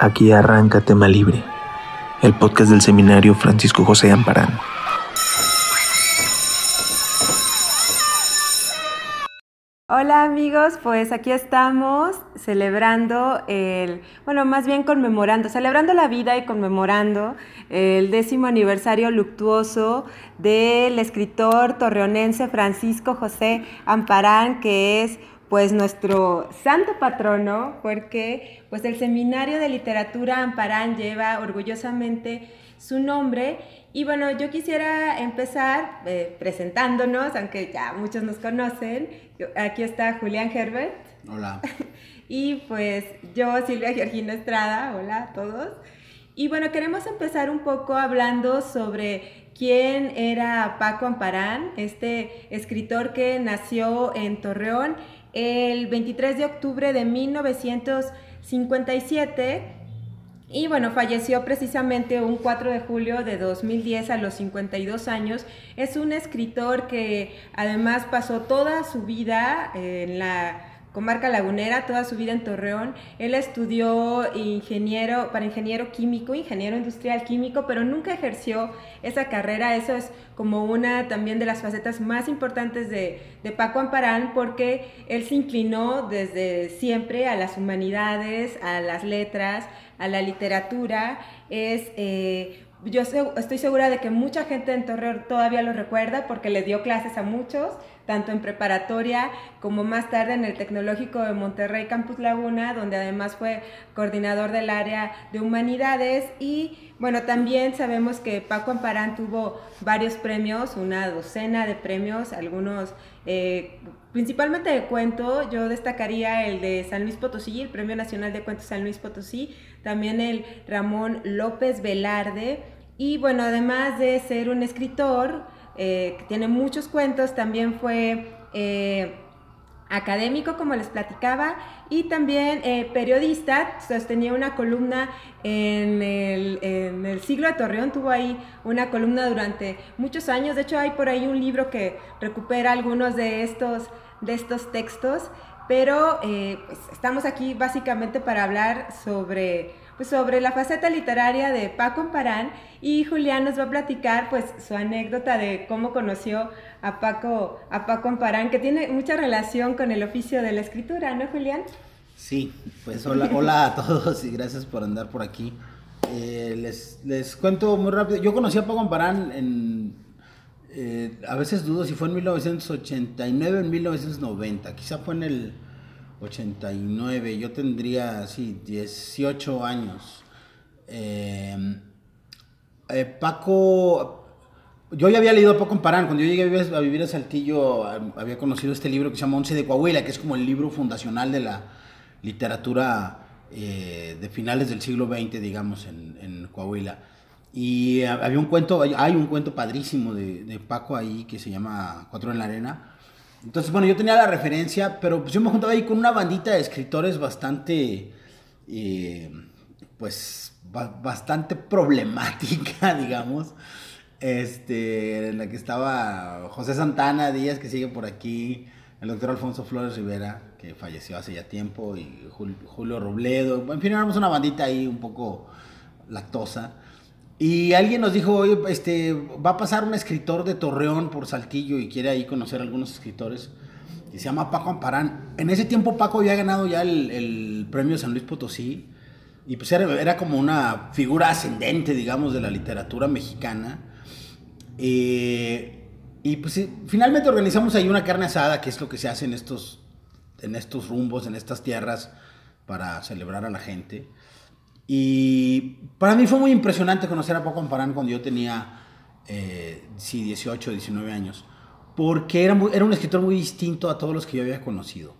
Aquí arranca Tema Libre, el podcast del seminario Francisco José Amparán. Hola amigos, pues aquí estamos celebrando celebrando la vida y conmemorando el 10º aniversario luctuoso del escritor torreonense Francisco José Amparán, que es pues nuestro santo patrono, porque pues el Seminario de Literatura Amparán lleva orgullosamente su nombre. Y bueno, yo quisiera empezar presentándonos, aunque ya muchos nos conocen. Aquí está Julián Herbert. Hola. Y pues yo, Silvia Georgina Estrada. Hola a todos. Y bueno, queremos empezar un poco hablando sobre quién era Paco Amparán, este escritor que nació en Torreón el 23 de octubre de 1957 y bueno, falleció precisamente un 4 de julio de 2010 a los 52 años. Es un escritor que además pasó toda su vida en la Comarca Lagunera, toda su vida en Torreón. Él estudió ingeniero químico, ingeniero industrial químico, pero nunca ejerció esa carrera. Eso es como una también de las facetas más importantes de Paco Amparán, porque él se inclinó desde siempre a las humanidades, a las letras, a la literatura. Yo estoy segura de que mucha gente en Torreón todavía lo recuerda porque le dio clases a muchos, tanto en preparatoria como más tarde en el Tecnológico de Monterrey, Campus Laguna, donde además fue coordinador del área de humanidades. Y bueno, también sabemos que Paco Amparán tuvo varios premios, una docena de premios, algunos principalmente de cuento. Yo destacaría el de San Luis Potosí, el Premio Nacional de Cuentos San Luis Potosí, también el Ramón López Velarde. Y bueno, además de ser un escritor que tiene muchos cuentos, también fue académico, como les platicaba, y también periodista. Sostenía una columna en el Siglo de Torreón, tuvo ahí una columna durante muchos años. De hecho, hay por ahí un libro que recupera algunos de estos textos, pero pues estamos aquí básicamente para hablar sobre la faceta literaria de Paco Amparán, y Julián nos va a platicar pues su anécdota de cómo conoció a Paco Amparán, que tiene mucha relación con el oficio de la escritura, ¿no, Julián? Sí, pues hola a todos y gracias por andar por aquí. Les cuento muy rápido. Yo conocí a Paco Amparán a veces dudo si fue en 1989 o en 1990, quizá fue en el 89, yo tendría así 18 años. Paco, yo ya había leído a Paco Amparán. Cuando yo llegué a vivir a Saltillo, había conocido este libro que se llama Once de Coahuila, que es como el libro fundacional de la literatura de finales del siglo XX, digamos, en Coahuila. Y hay un cuento padrísimo de Paco ahí que se llama Cuatro en la Arena. Entonces, bueno, yo tenía la referencia, pero pues yo me juntaba ahí con una bandita de escritores bastante, bastante problemática, digamos, en la que estaba José Santana Díaz, que sigue por aquí, el doctor Alfonso Flores Rivera, que falleció hace ya tiempo, y Julio Robledo. En fin, éramos una bandita ahí un poco lactosa. Y alguien nos dijo, oye, va a pasar un escritor de Torreón por Saltillo y quiere ahí conocer a algunos escritores, y se llama Paco Amparán. En ese tiempo Paco había ganado ya el premio San Luis Potosí, y pues era como una figura ascendente, digamos, de la literatura mexicana. Y pues finalmente organizamos ahí una carne asada, que es lo que se hace en estos rumbos, en estas tierras, para celebrar a la gente. Y para mí fue muy impresionante conocer a Paco Amparán cuando yo tenía 18, 19 años, porque era un escritor muy distinto a todos los que yo había conocido.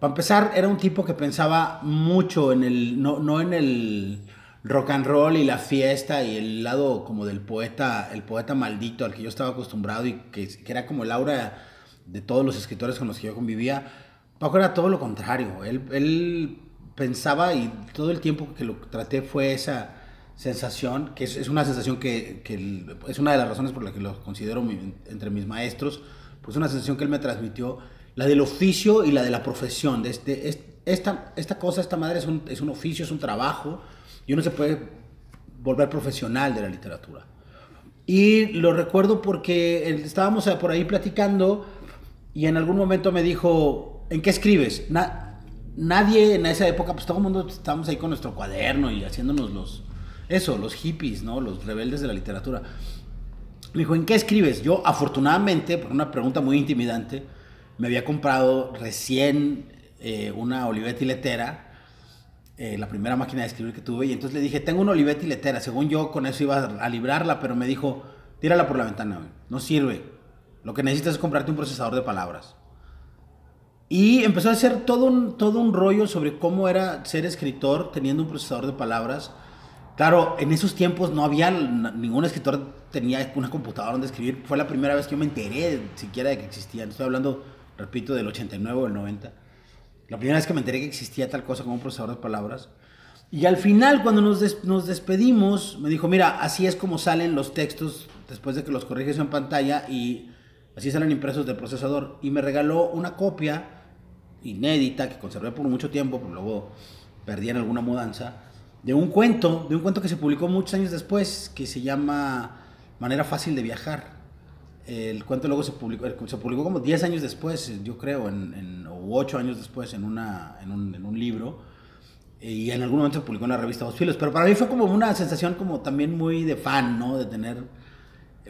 Para empezar, era un tipo que pensaba mucho no en el rock and roll y la fiesta y el lado como del poeta, el poeta maldito al que yo estaba acostumbrado y que era como el aura de todos los escritores con los que yo convivía. Paco era todo lo contrario. Él pensaba, y todo el tiempo que lo traté fue esa sensación, que es una sensación que es una de las razones por las que lo considero entre mis maestros, pues una sensación que él me transmitió, la del oficio y la de la profesión, de este, este, esta madre es un oficio, es un trabajo, y uno se puede volver profesional de la literatura. Y lo recuerdo porque estábamos por ahí platicando y en algún momento me dijo, ¿en qué escribes? Nadie en esa época, pues todo el mundo estábamos ahí con nuestro cuaderno y haciéndonos los hippies, ¿no? Los rebeldes de la literatura. Me dijo, ¿en qué escribes? Yo, afortunadamente, por una pregunta muy intimidante, me había comprado recién una Olivetti letera, la primera máquina de escribir que tuve, y entonces le dije, tengo una Olivetti letera, según yo con eso iba a librarla, pero me dijo, tírala por la ventana, no sirve, lo que necesitas es comprarte un procesador de palabras. Y empezó a hacer todo un rollo sobre cómo era ser escritor teniendo un procesador de palabras. Claro, en esos tiempos no había, ningún escritor tenía una computadora donde escribir. Fue la primera vez que yo me enteré siquiera de que existían. Estoy hablando, repito, del 89 o del 90. La primera vez que me enteré que existía tal cosa como un procesador de palabras. Y al final, cuando nos despedimos, me dijo, mira, así es como salen los textos después de que los corriges en pantalla y así salen impresos del procesador. Y me regaló una copia inédita que conservé por mucho tiempo, pero luego perdí en alguna mudanza, de un cuento que se publicó muchos años después, que se llama Manera Fácil de Viajar. El cuento luego se publicó como 10 años después, yo creo, o 8 años después, en un libro, y en algún momento se publicó en la revista Dos Filos. Pero para mí fue como una sensación como también muy de fan, ¿no? De tener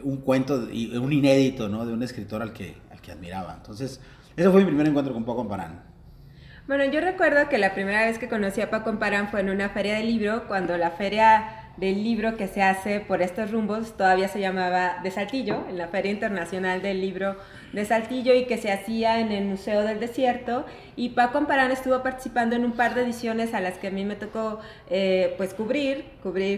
un cuento, un inédito, ¿no? De un escritor al que admiraba. Entonces, ese fue mi primer encuentro con Paco Amparán. Bueno, yo recuerdo que la primera vez que conocí a Paco Amparán fue en una feria de libro, cuando la feria del libro que se hace por estos rumbos todavía se llamaba de Saltillo, en la Feria Internacional del Libro de Saltillo, y que se hacía en el Museo del Desierto. Y Paco Amparán estuvo participando en un par de ediciones a las que a mí me tocó pues cubrir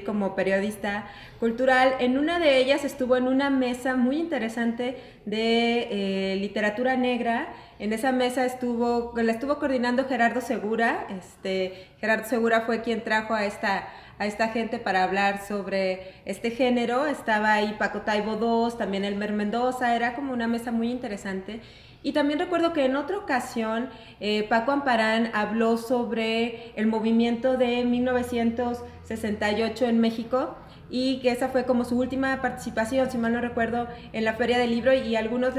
como periodista cultural. En una de ellas estuvo en una mesa muy interesante de literatura negra. En esa mesa la estuvo coordinando Gerardo Segura. Gerardo Segura fue quien trajo a esta gente para hablar sobre este género. Estaba ahí Paco Taibo II, también Elmer Mendoza. Era como una mesa muy interesante. Y también recuerdo que en otra ocasión Paco Amparán habló sobre el movimiento de 1968 en México, y que esa fue como su última participación, si mal no recuerdo, en la Feria del Libro, y a algunos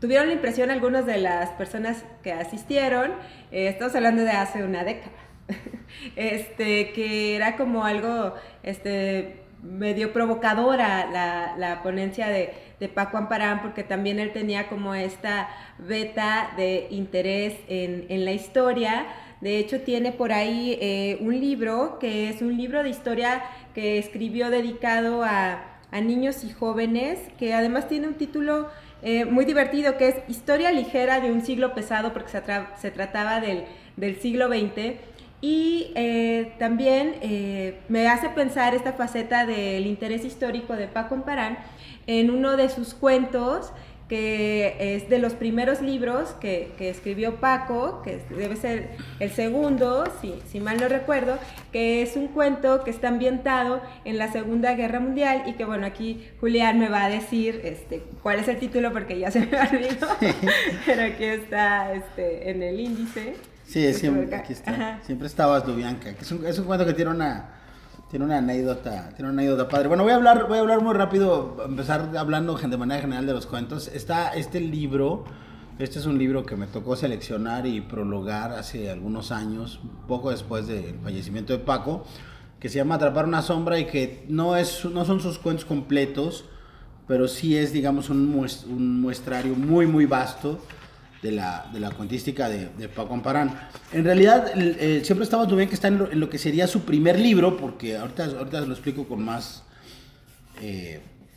tuvieron la impresión, algunas de las personas que asistieron, estamos hablando de hace una década, que era como algo medio provocadora la ponencia de Paco Amparán, porque también él tenía como esta veta de interés en la historia. De hecho, tiene por ahí un libro, que es un libro de historia que escribió dedicado a niños y jóvenes, que además tiene un título muy divertido, que es Historia ligera de un siglo pesado, porque se trataba del siglo XX. Y también me hace pensar esta faceta del interés histórico de Paco Amparán en uno de sus cuentos, que es de los primeros libros que escribió Paco, que debe ser el segundo, si mal no recuerdo, que es un cuento que está ambientado en la Segunda Guerra Mundial, y que bueno, aquí Julián me va a decir cuál es el título, porque ya se me olvidó, sí. Pero aquí está en el índice. Sí, siempre, aquí está. Ajá. Siempre Estabas Lubianka, que es un cuento que tiene una anécdota padre. Bueno, voy a hablar muy rápido, empezar hablando de manera general de los cuentos. Está este libro, este es un libro que me tocó seleccionar y prologar hace algunos años, poco después del fallecimiento de Paco, que se llama Atrapar una sombra, y que no son sus cuentos completos, pero sí es, digamos, un muestrario muy, muy vasto de la cuentística de Paco Amparán. En realidad, Siempre Estabas Lubianka está en lo que sería su primer libro, porque ahorita lo explico con más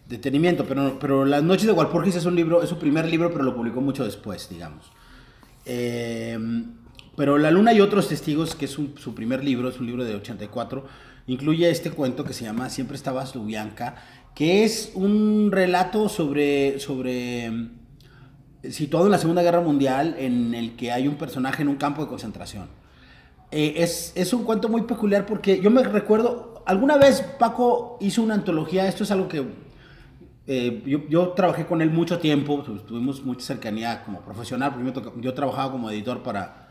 detenimiento, pero Las Noches de Walpurgis es su primer libro, pero lo publicó mucho después, digamos. Pero La luna y otros testigos, que es su primer libro, es un libro de 84, incluye este cuento que se llama Siempre Estabas Lubianka, que es un relato sobre situado en la Segunda Guerra Mundial, en el que hay un personaje en un campo de concentración. Es un cuento muy peculiar, porque yo me recuerdo, alguna vez Paco hizo una antología. Esto es algo que yo trabajé con él mucho tiempo, tuvimos mucha cercanía como profesional, porque yo trabajaba como editor para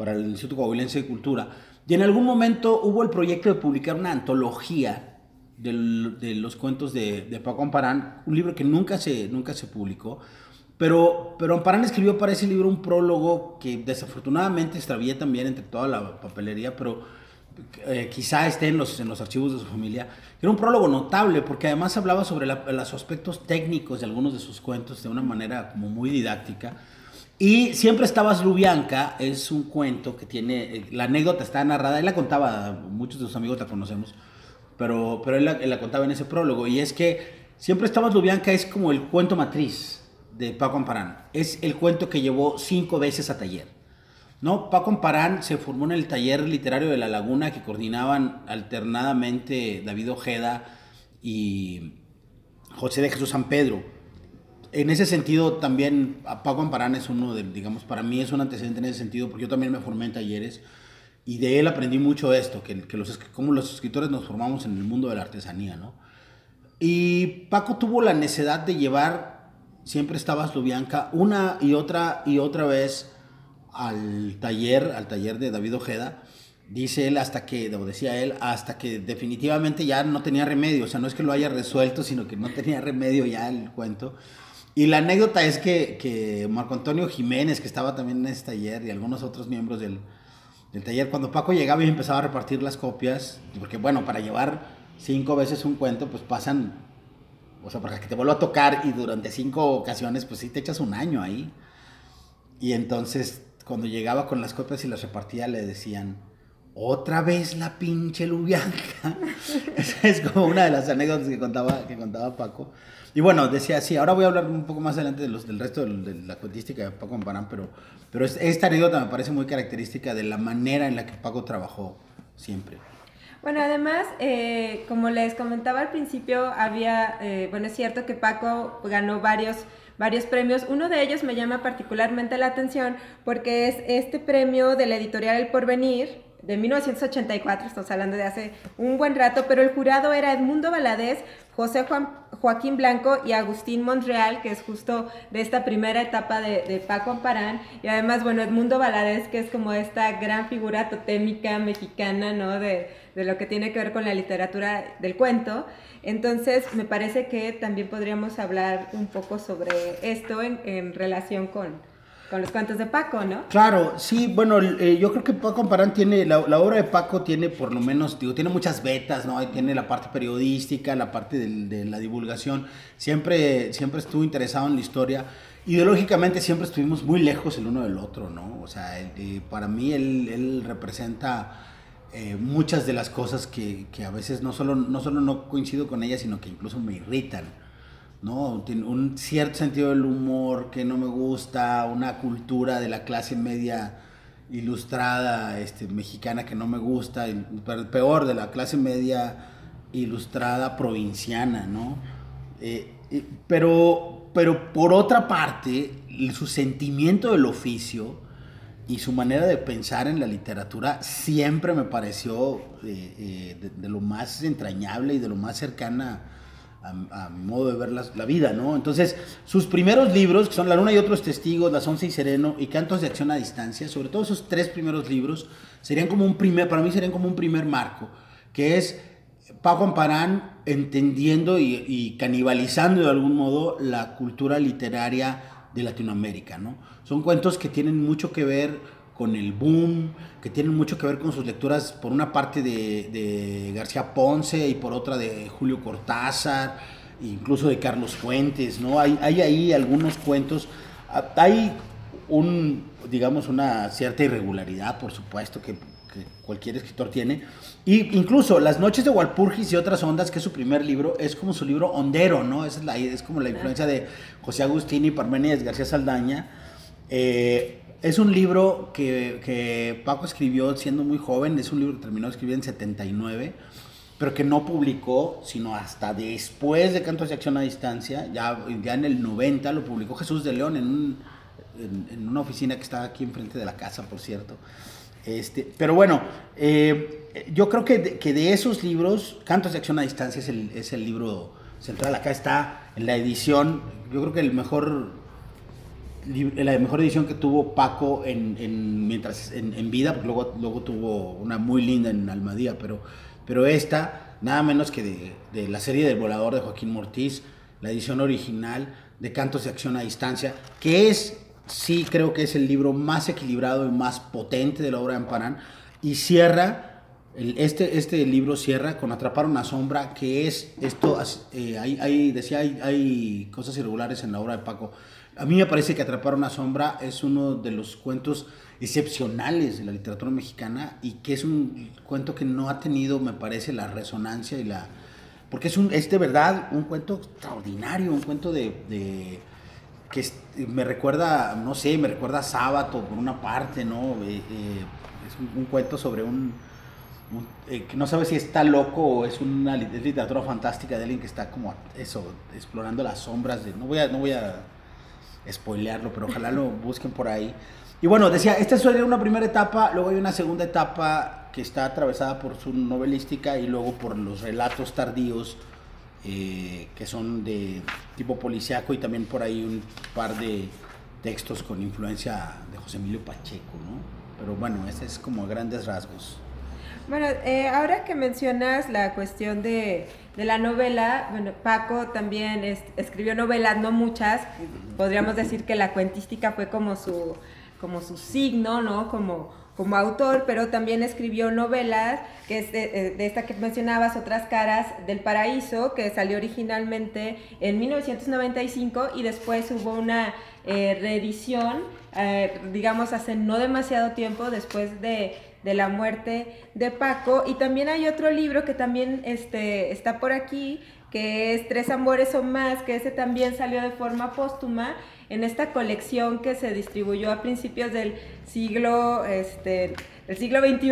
para el Instituto Coahuilense de Cultura. Y en algún momento hubo el proyecto de publicar una antología de los cuentos de Paco Amparán, un libro que nunca se publicó. Pero Amparán escribió para ese libro un prólogo que desafortunadamente extravié también entre toda la papelería, pero quizá esté en los archivos de su familia. Era un prólogo notable porque además hablaba sobre los aspectos técnicos de algunos de sus cuentos de una manera como muy didáctica. Y Siempre Estabas Lubianka es un cuento que tiene, la anécdota está narrada, él la contaba, muchos de sus amigos la conocemos, pero él la contaba en ese prólogo. Y es que Siempre Estabas Lubianka es como el cuento matriz de Paco Amparán, es el cuento que llevó 5 veces a taller, ¿no? Paco Amparán se formó en el taller literario de La Laguna que coordinaban alternadamente David Ojeda y José de Jesús San Pedro. En ese sentido también Paco Amparán es uno de, digamos, para mí es un antecedente en ese sentido, porque yo también me formé en talleres y de él aprendí mucho esto, como los escritores nos formamos en el mundo de la artesanía, ¿no? Y Paco tuvo la necesidad de llevar Siempre Estabas Lubianka una y otra vez al taller de David Ojeda, dice él, hasta que definitivamente ya no tenía remedio. O sea, no es que lo haya resuelto, sino que no tenía remedio ya el cuento. Y la anécdota es que Marco Antonio Jiménez, que estaba también en ese taller, y algunos otros miembros del taller, cuando Paco llegaba y empezaba a repartir las copias, porque bueno, para llevar 5 veces un cuento, pues pasan... O sea, para que te vuelva a tocar y durante 5 ocasiones, pues sí te echas un año ahí. Y entonces, cuando llegaba con las copias y las repartía, le decían, otra vez la pinche Lubianka. Esa es como una de las anécdotas que contaba Paco. Y bueno, decía, sí, ahora voy a hablar un poco más adelante del resto de la cuentística de Paco Amparán, pero esta anécdota me parece muy característica de la manera en la que Paco trabajó siempre. Bueno, además, como les comentaba al principio, había, es cierto que Paco ganó varios premios. Uno de ellos me llama particularmente la atención porque es este premio de la editorial El Porvenir de 1984, estamos hablando de hace un buen rato, pero el jurado era Edmundo Valadés, José Joaquín Blanco y Agustín Monreal, que es justo de esta primera etapa de Paco Amparán. Y además, bueno, Edmundo Valadés, que es como esta gran figura totémica mexicana, ¿no? De lo que tiene que ver con la literatura del cuento. Entonces, me parece que también podríamos hablar un poco sobre esto en relación con los cuentos de Paco, ¿no? Claro, sí, bueno, yo creo que Paco Amparán tiene, la obra de Paco tiene por lo menos, digo, tiene muchas vetas, ¿no? Tiene la parte periodística, la parte de la divulgación, siempre estuvo interesado en la historia, ideológicamente siempre estuvimos muy lejos el uno del otro, ¿no? O sea, para mí él representa muchas de las cosas que a veces no solo no coincido con ellas, sino que incluso me irritan. No, tiene un cierto sentido del humor que no me gusta, una cultura de la clase media ilustrada mexicana que no me gusta, peor, de la clase media ilustrada provinciana, ¿no? Pero por otra parte, su sentimiento del oficio y su manera de pensar en la literatura siempre me pareció de lo más entrañable y de lo más cercana a mi modo de ver la vida, ¿no? Entonces, sus primeros libros, que son La Luna y Otros Testigos, Las Once y Sereno y Cantos de Acción a Distancia, sobre todo esos 3 primeros libros, para mí serían como un primer marco, que es Paco Amparán entendiendo y canibalizando de algún modo la cultura literaria de Latinoamérica, ¿no? Son cuentos que tienen mucho que ver con el boom, que tienen mucho que ver con sus lecturas, por una parte de García Ponce y por otra de Julio Cortázar, incluso de Carlos Fuentes, ¿no? Hay ahí algunos cuentos, hay una cierta irregularidad, por supuesto, que cualquier escritor tiene, y incluso Las Noches de Walpurgis y Otras Ondas, que es su primer libro, es como su libro hondero, ¿no? Es como la influencia de José Agustín y Parménides García Saldaña. Es un libro que Paco escribió siendo muy joven, es un libro que terminó de escribir en 79, pero que no publicó sino hasta después de Cantos de Acción a Distancia, ya en el 90 lo publicó Jesús de León en una oficina que estaba aquí enfrente de la casa, por cierto. Pero bueno, yo creo que de esos libros, Cantos de Acción a Distancia es el libro central. Acá está en la edición, yo creo que el mejor la mejor edición que tuvo Paco en vida, porque luego tuvo una muy linda en Almadía, pero esta, nada menos que de la serie del Volador de Joaquín Mortiz, la edición original de Cantos de Acción a Distancia, que es, sí creo que es el libro más equilibrado y más potente de la obra de Amparán, y cierra, este libro cierra con Atrapar una sombra, que es esto, hay cosas irregulares en la obra de Paco. A mí me parece que Atrapar una sombra es uno de los cuentos excepcionales de la literatura mexicana y que es un cuento que no ha tenido, me parece, la resonancia y la... Porque es de verdad un cuento extraordinario, un cuento que me recuerda, no sé, me recuerda a Sábato por una parte, ¿no? Es un cuento sobre que no sabe si está loco o es literatura fantástica de alguien que está como eso, explorando las sombras de... No voy a spoilearlo, pero ojalá lo busquen por ahí. Y bueno, decía, esta es una primera etapa, luego hay una segunda etapa que está atravesada por su novelística y luego por los relatos tardíos que son de tipo policíaco y también por ahí un par de textos con influencia de José Emilio Pacheco, ¿no? Pero bueno, ese es como a grandes rasgos. Bueno, ahora que mencionas la cuestión de la novela, bueno, Paco también escribió novelas, no muchas, podríamos decir que la cuentística fue como su signo, ¿no? Como autor, pero también escribió novelas, que es de esta que mencionabas, Otras caras del paraíso, que salió originalmente en 1995 y después hubo una reedición, digamos, hace no demasiado tiempo, después de la muerte de Paco. Y también hay otro libro que también está por aquí, que es Tres Amores o Más, que ese también salió de forma póstuma en esta colección que se distribuyó a principios del siglo, el siglo XXI,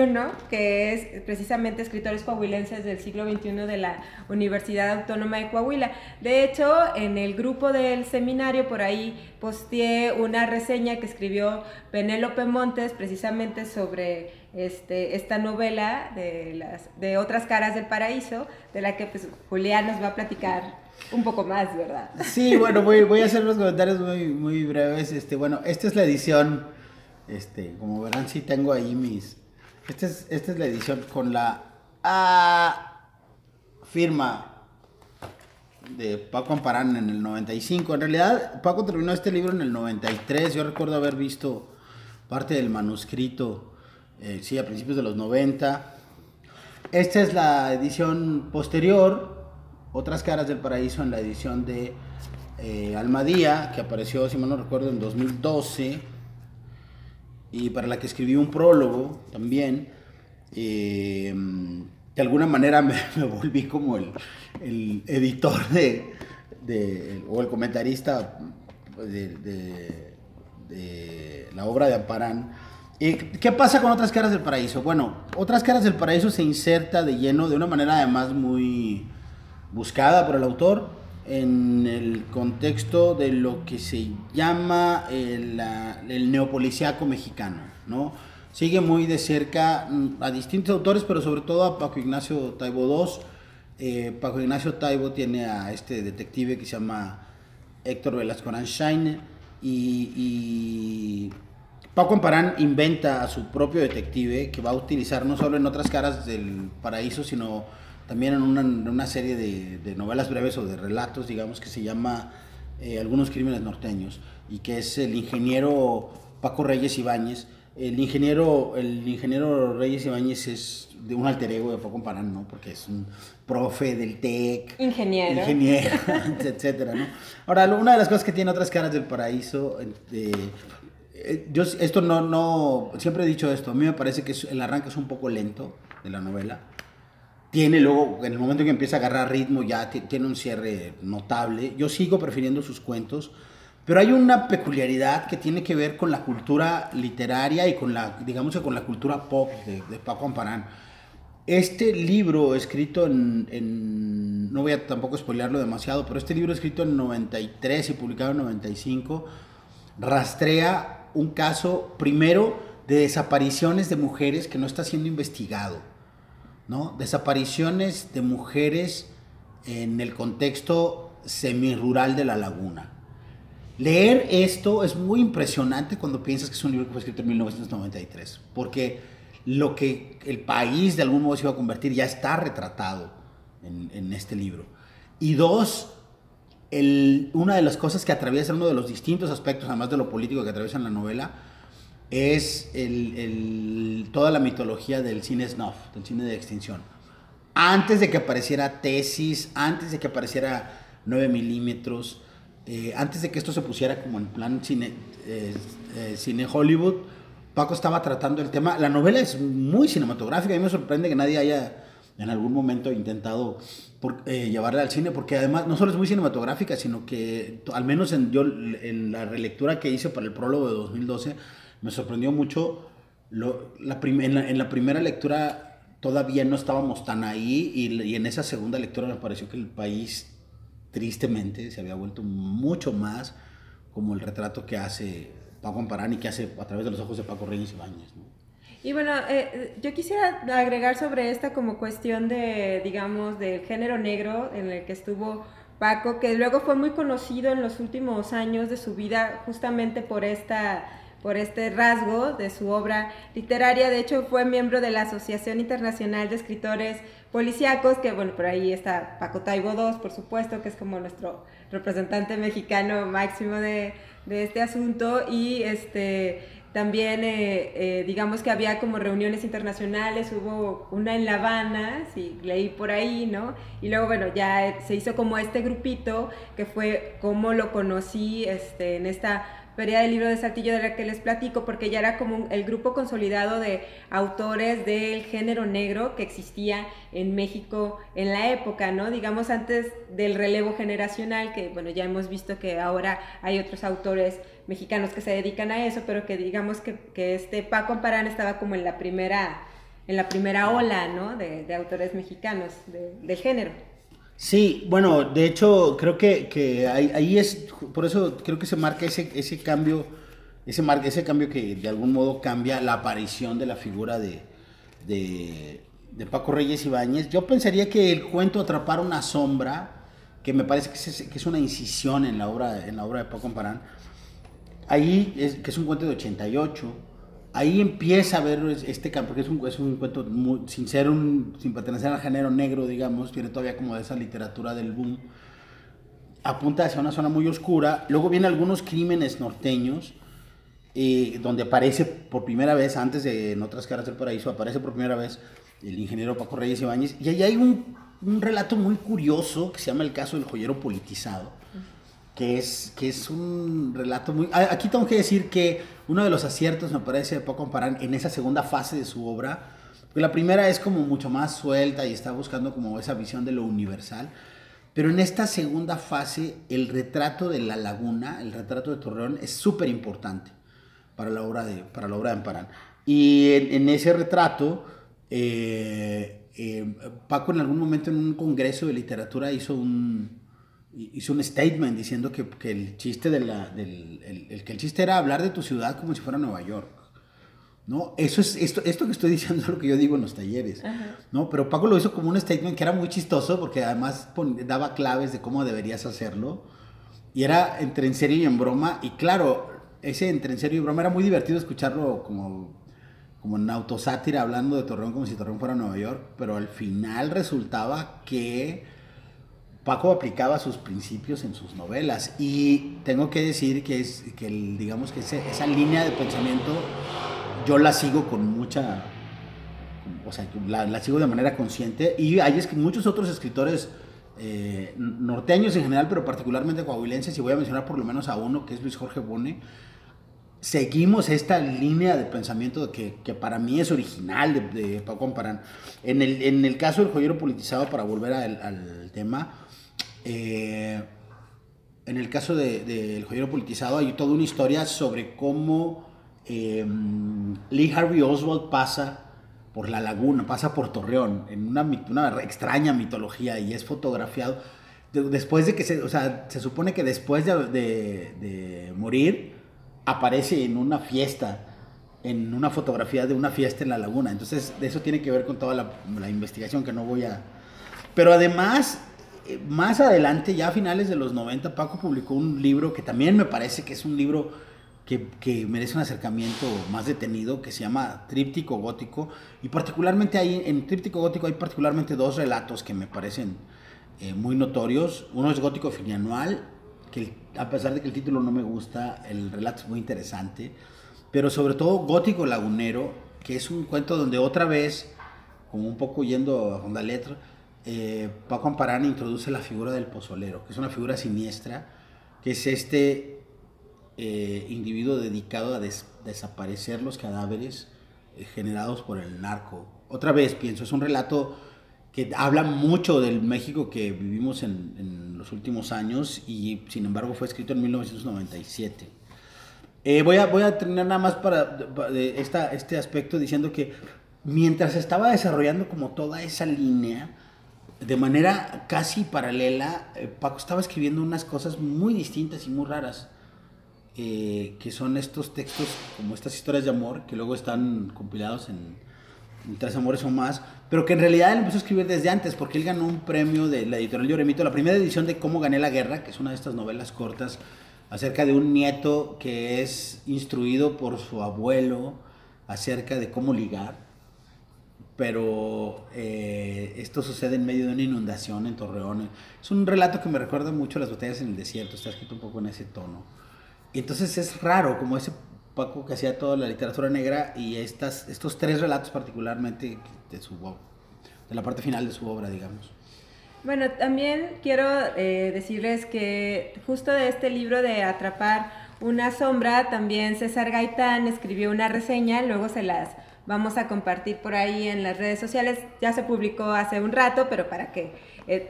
que es precisamente Escritores Coahuilenses del siglo XXI de la Universidad Autónoma de Coahuila. De hecho, en el grupo del seminario, por ahí posteé una reseña que escribió Penélope Montes precisamente sobre esta novela de Otras caras del paraíso, de la que pues, Julián nos va a platicar un poco más, ¿verdad? Sí, bueno, voy a hacer unos comentarios muy, muy breves. Bueno, esta es la edición... como verán, sí tengo ahí mis... Esta es la edición con la firma de Paco Amparán en el 95. En realidad, Paco terminó este libro en el 93. Yo recuerdo haber visto parte del manuscrito, sí, a principios de los 90. Esta es la edición posterior, Otras caras del paraíso, en la edición de Almadía, que apareció, si mal no recuerdo, en 2012. Y para la que escribí un prólogo también, de alguna manera me volví como el editor o el comentarista de la obra de Amparán. ¿Qué pasa con Otras caras del paraíso? Bueno, Otras caras del paraíso se inserta de lleno, de una manera además muy buscada por el autor, en el contexto de lo que se llama el neopolicíaco mexicano, ¿no? Sigue muy de cerca a distintos autores, pero sobre todo a Paco Ignacio Taibo II. Paco Ignacio Taibo tiene a este detective que se llama Héctor Velasco Aranchain, y Paco Amparán inventa a su propio detective, que va a utilizar no solo en Otras caras del paraíso, sino también en una serie de novelas breves o de relatos, digamos, que se llama Algunos Crímenes Norteños, y que es el ingeniero Paco Reyes Ibáñez. El ingeniero Reyes Ibáñez es de un alter ego de Paco Amparán, ¿no? Porque es un profe del TEC, ingeniero etcétera, ¿no? Ahora, una de las cosas que tiene Otras caras del paraíso, yo esto no siempre he dicho esto, a mí me parece que el arranque es un poco lento de la novela. Tiene luego, en el momento que empieza a agarrar ritmo, ya tiene un cierre notable. Yo sigo prefiriendo sus cuentos, pero hay una peculiaridad que tiene que ver con la cultura literaria y con la, digamos que con la cultura pop de Paco Amparán. Este libro escrito no voy a tampoco spoilearlo demasiado, pero este libro escrito en 93 y publicado en 95, rastrea un caso, primero, de desapariciones de mujeres que no está siendo investigado, ¿no? Desapariciones de mujeres en el contexto semirural de La Laguna. Leer esto es muy impresionante cuando piensas que es un libro que fue escrito en 1993, porque lo que el país de algún modo se iba a convertir ya está retratado en este libro. Y dos, una de las cosas que atraviesa uno de los distintos aspectos, además de lo político que atraviesa en la novela, es toda la mitología del cine snuff, del cine de extinción. Antes de que apareciera Tesis, antes de que apareciera 9 milímetros, antes de que esto se pusiera como en plan cine Hollywood, Paco estaba tratando el tema. La novela es muy cinematográfica. A mí me sorprende que nadie haya en algún momento intentado llevarla al cine, porque además no solo es muy cinematográfica, sino que al menos en la relectura que hice para el prólogo de 2012, me sorprendió mucho. En la primera lectura todavía no estábamos tan ahí, y en esa segunda lectura me pareció que el país tristemente se había vuelto mucho más como el retrato que hace Paco Amparán y que hace a través de los ojos de Paco Reyes Ibáñez, ¿no? Y bueno, yo quisiera agregar sobre esta como cuestión de, digamos, del género negro en el que estuvo Paco, que luego fue muy conocido en los últimos años de su vida justamente por este rasgo de su obra literaria. De hecho, fue miembro de la Asociación Internacional de Escritores Policíacos, que bueno, por ahí está Paco Taibo II, por supuesto, que es como nuestro representante mexicano máximo de este asunto, y también digamos que había como reuniones internacionales, hubo una en La Habana, sí, leí por ahí, ¿no? Y luego bueno, ya se hizo como este grupito, que fue como lo conocí en esta Feria del Libro de Saltillo de la que les platico, porque ya era como el grupo consolidado de autores del género negro que existía en México en la época, ¿no? Digamos, antes del relevo generacional, que bueno, ya hemos visto que ahora hay otros autores mexicanos que se dedican a eso, pero que digamos que Paco Amparán estaba como en la primera ola, ¿no? De autores mexicanos del género. Sí, bueno, de hecho creo que ahí es, por eso creo que se marca ese cambio que de algún modo cambia la aparición de la figura de Paco Reyes Ibáñez. Yo pensaría que el cuento Atrapar una sombra, que me parece que es una incisión en la obra de Paco Amparán, que es un cuento de 88, ahí empieza a ver este campo, que es un cuento muy, sin pertenecer al género negro, digamos, tiene todavía como esa literatura del boom, apunta hacia una zona muy oscura. Luego vienen Algunos Crímenes Norteños, donde aparece por primera vez, antes de En Otras Caras del Paraíso, aparece por primera vez el ingeniero Paco Reyes Ibáñez, y ahí hay un relato muy curioso que se llama El caso del joyero politizado, que es un relato muy... Aquí tengo que decir que uno de los aciertos, me parece, de Paco Amparán en esa segunda fase de su obra, porque la primera es como mucho más suelta y está buscando como esa visión de lo universal, pero en esta segunda fase el retrato de La Laguna, el retrato de Torreón, es súper importante para la obra de Amparán. Y en ese retrato, Paco en algún momento en un congreso de literatura hizo un statement diciendo que el chiste era hablar de tu ciudad como si fuera Nueva York, ¿no? Eso es esto que estoy diciendo es lo que yo digo en los talleres, ¿no? Pero Paco lo hizo como un statement que era muy chistoso, porque además daba claves de cómo deberías hacerlo, y era entre en serio y en broma. Y claro, ese entre en serio y broma era muy divertido escucharlo como en autosátira, hablando de Torreón como si Torreón fuera Nueva York, pero al final resultaba que Paco aplicaba sus principios en sus novelas, y tengo que decir que esa línea de pensamiento yo la sigo la sigo de manera consciente, y hay muchos otros escritores norteños en general, pero particularmente coahuilenses, y voy a mencionar por lo menos a uno, que es Luis Jorge Bone. Seguimos esta línea de pensamiento que para mí es original de Paco Amparán. En el caso del joyero politizado, para volver al tema, en el caso del joyero politizado hay toda una historia sobre cómo Lee Harvey Oswald pasa por La Laguna, pasa por Torreón, en una extraña mitología, y es fotografiado. Después de que se supone que después de morir, aparece en una fiesta, en una fotografía de una fiesta en La Laguna. Entonces, eso tiene que ver con toda la investigación que no voy a... Pero además, Más adelante, ya a finales de los 90, Paco publicó un libro que también me parece que es un libro que merece un acercamiento más detenido, que se llama Tríptico Gótico, y particularmente ahí, en Tríptico Gótico hay particularmente dos relatos que me parecen muy notorios. Uno es Gótico Finianual, que a pesar de que el título no me gusta, el relato es muy interesante, pero sobre todo Gótico Lagunero, que es un cuento donde otra vez, como un poco yendo a la letra, Paco Amparán introduce la figura del pozolero, que es una figura siniestra, que es este individuo dedicado a desaparecer los cadáveres generados por el narco. Otra vez, pienso, es un relato que habla mucho del México que vivimos en los últimos años y, sin embargo, fue escrito en 1997. Voy a terminar nada más para este aspecto diciendo que mientras estaba desarrollando como toda esa línea, de manera casi paralela, Paco estaba escribiendo unas cosas muy distintas y muy raras, que son estos textos, como estas historias de amor, que luego están compilados en Tres Amores o Más, pero que en realidad él empezó a escribir desde antes, porque él ganó un premio de la editorial Lloremito, la primera edición de Cómo Gané la Guerra, que es una de estas novelas cortas acerca de un nieto que es instruido por su abuelo acerca de cómo ligar. Pero esto sucede en medio de una inundación en Torreón. Es un relato que me recuerda mucho a las batallas en el desierto, está escrito un poco en ese tono. Entonces es raro, como ese Paco que hacía toda la literatura negra y estos tres relatos particularmente de la parte final de su obra, digamos. Bueno, también quiero decirles que justo de este libro de Atrapar una sombra, también César Gaitán escribió una reseña, luego se las vamos a compartir por ahí en las redes sociales. Ya se publicó hace un rato, pero para que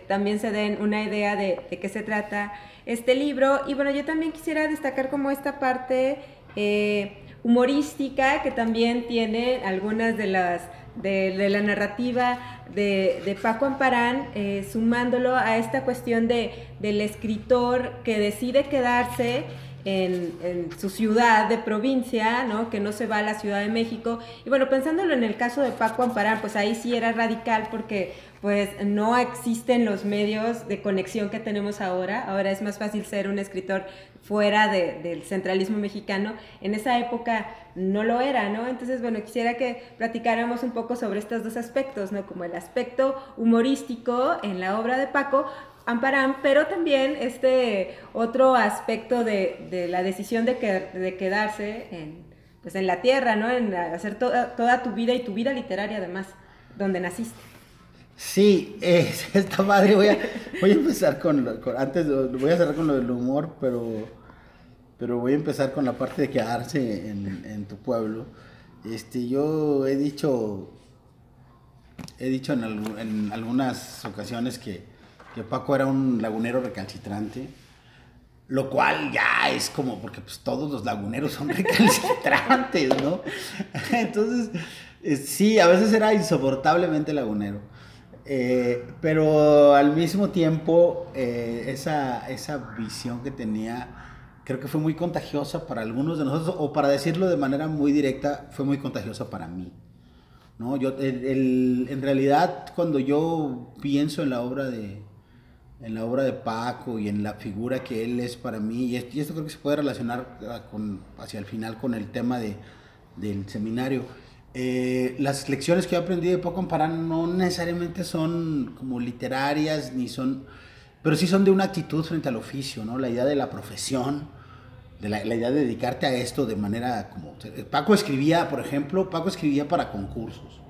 también se den una idea de qué se trata este libro. Y bueno, yo también quisiera destacar como esta parte humorística que también tiene algunas de las de la narrativa de Paco Amparán, sumándolo a esta cuestión del escritor que decide quedarse en su ciudad de provincia, ¿no? Que no se va a la Ciudad de México. Y bueno, pensándolo en el caso de Paco Amparán, pues ahí sí era radical porque pues no existen los medios de conexión que tenemos ahora. Ahora es más fácil ser un escritor fuera del centralismo mexicano. En esa época no lo era, ¿no? Entonces, bueno, quisiera que platicáramos un poco sobre estos dos aspectos, ¿no? Como el aspecto humorístico en la obra de Paco Amparán, pero también este otro aspecto de la decisión de quedarse en la tierra, ¿no? En hacer toda tu vida y tu vida literaria además, donde naciste. Sí, está padre. Voy a empezar voy a cerrar con lo del humor, pero voy a empezar con la parte de quedarse en tu pueblo. Yo he dicho en algunas ocasiones que Paco era un lagunero recalcitrante, lo cual ya es como, porque pues todos los laguneros son recalcitrantes, ¿no? Entonces, sí, a veces era insoportablemente lagunero, pero al mismo tiempo esa visión que tenía, creo que fue muy contagiosa para algunos de nosotros, o para decirlo de manera muy directa, fue muy contagiosa para mí. No, yo, en realidad, cuando yo pienso en la obra de Paco y en la figura que él es para mí, y esto creo que se puede relacionar hacia el final con el tema del seminario, las lecciones que yo aprendí de Paco Amparán no necesariamente son como literarias, pero sí son de una actitud frente al oficio, ¿no? La idea de la profesión, la idea de dedicarte a esto de manera como... Paco escribía para concursos.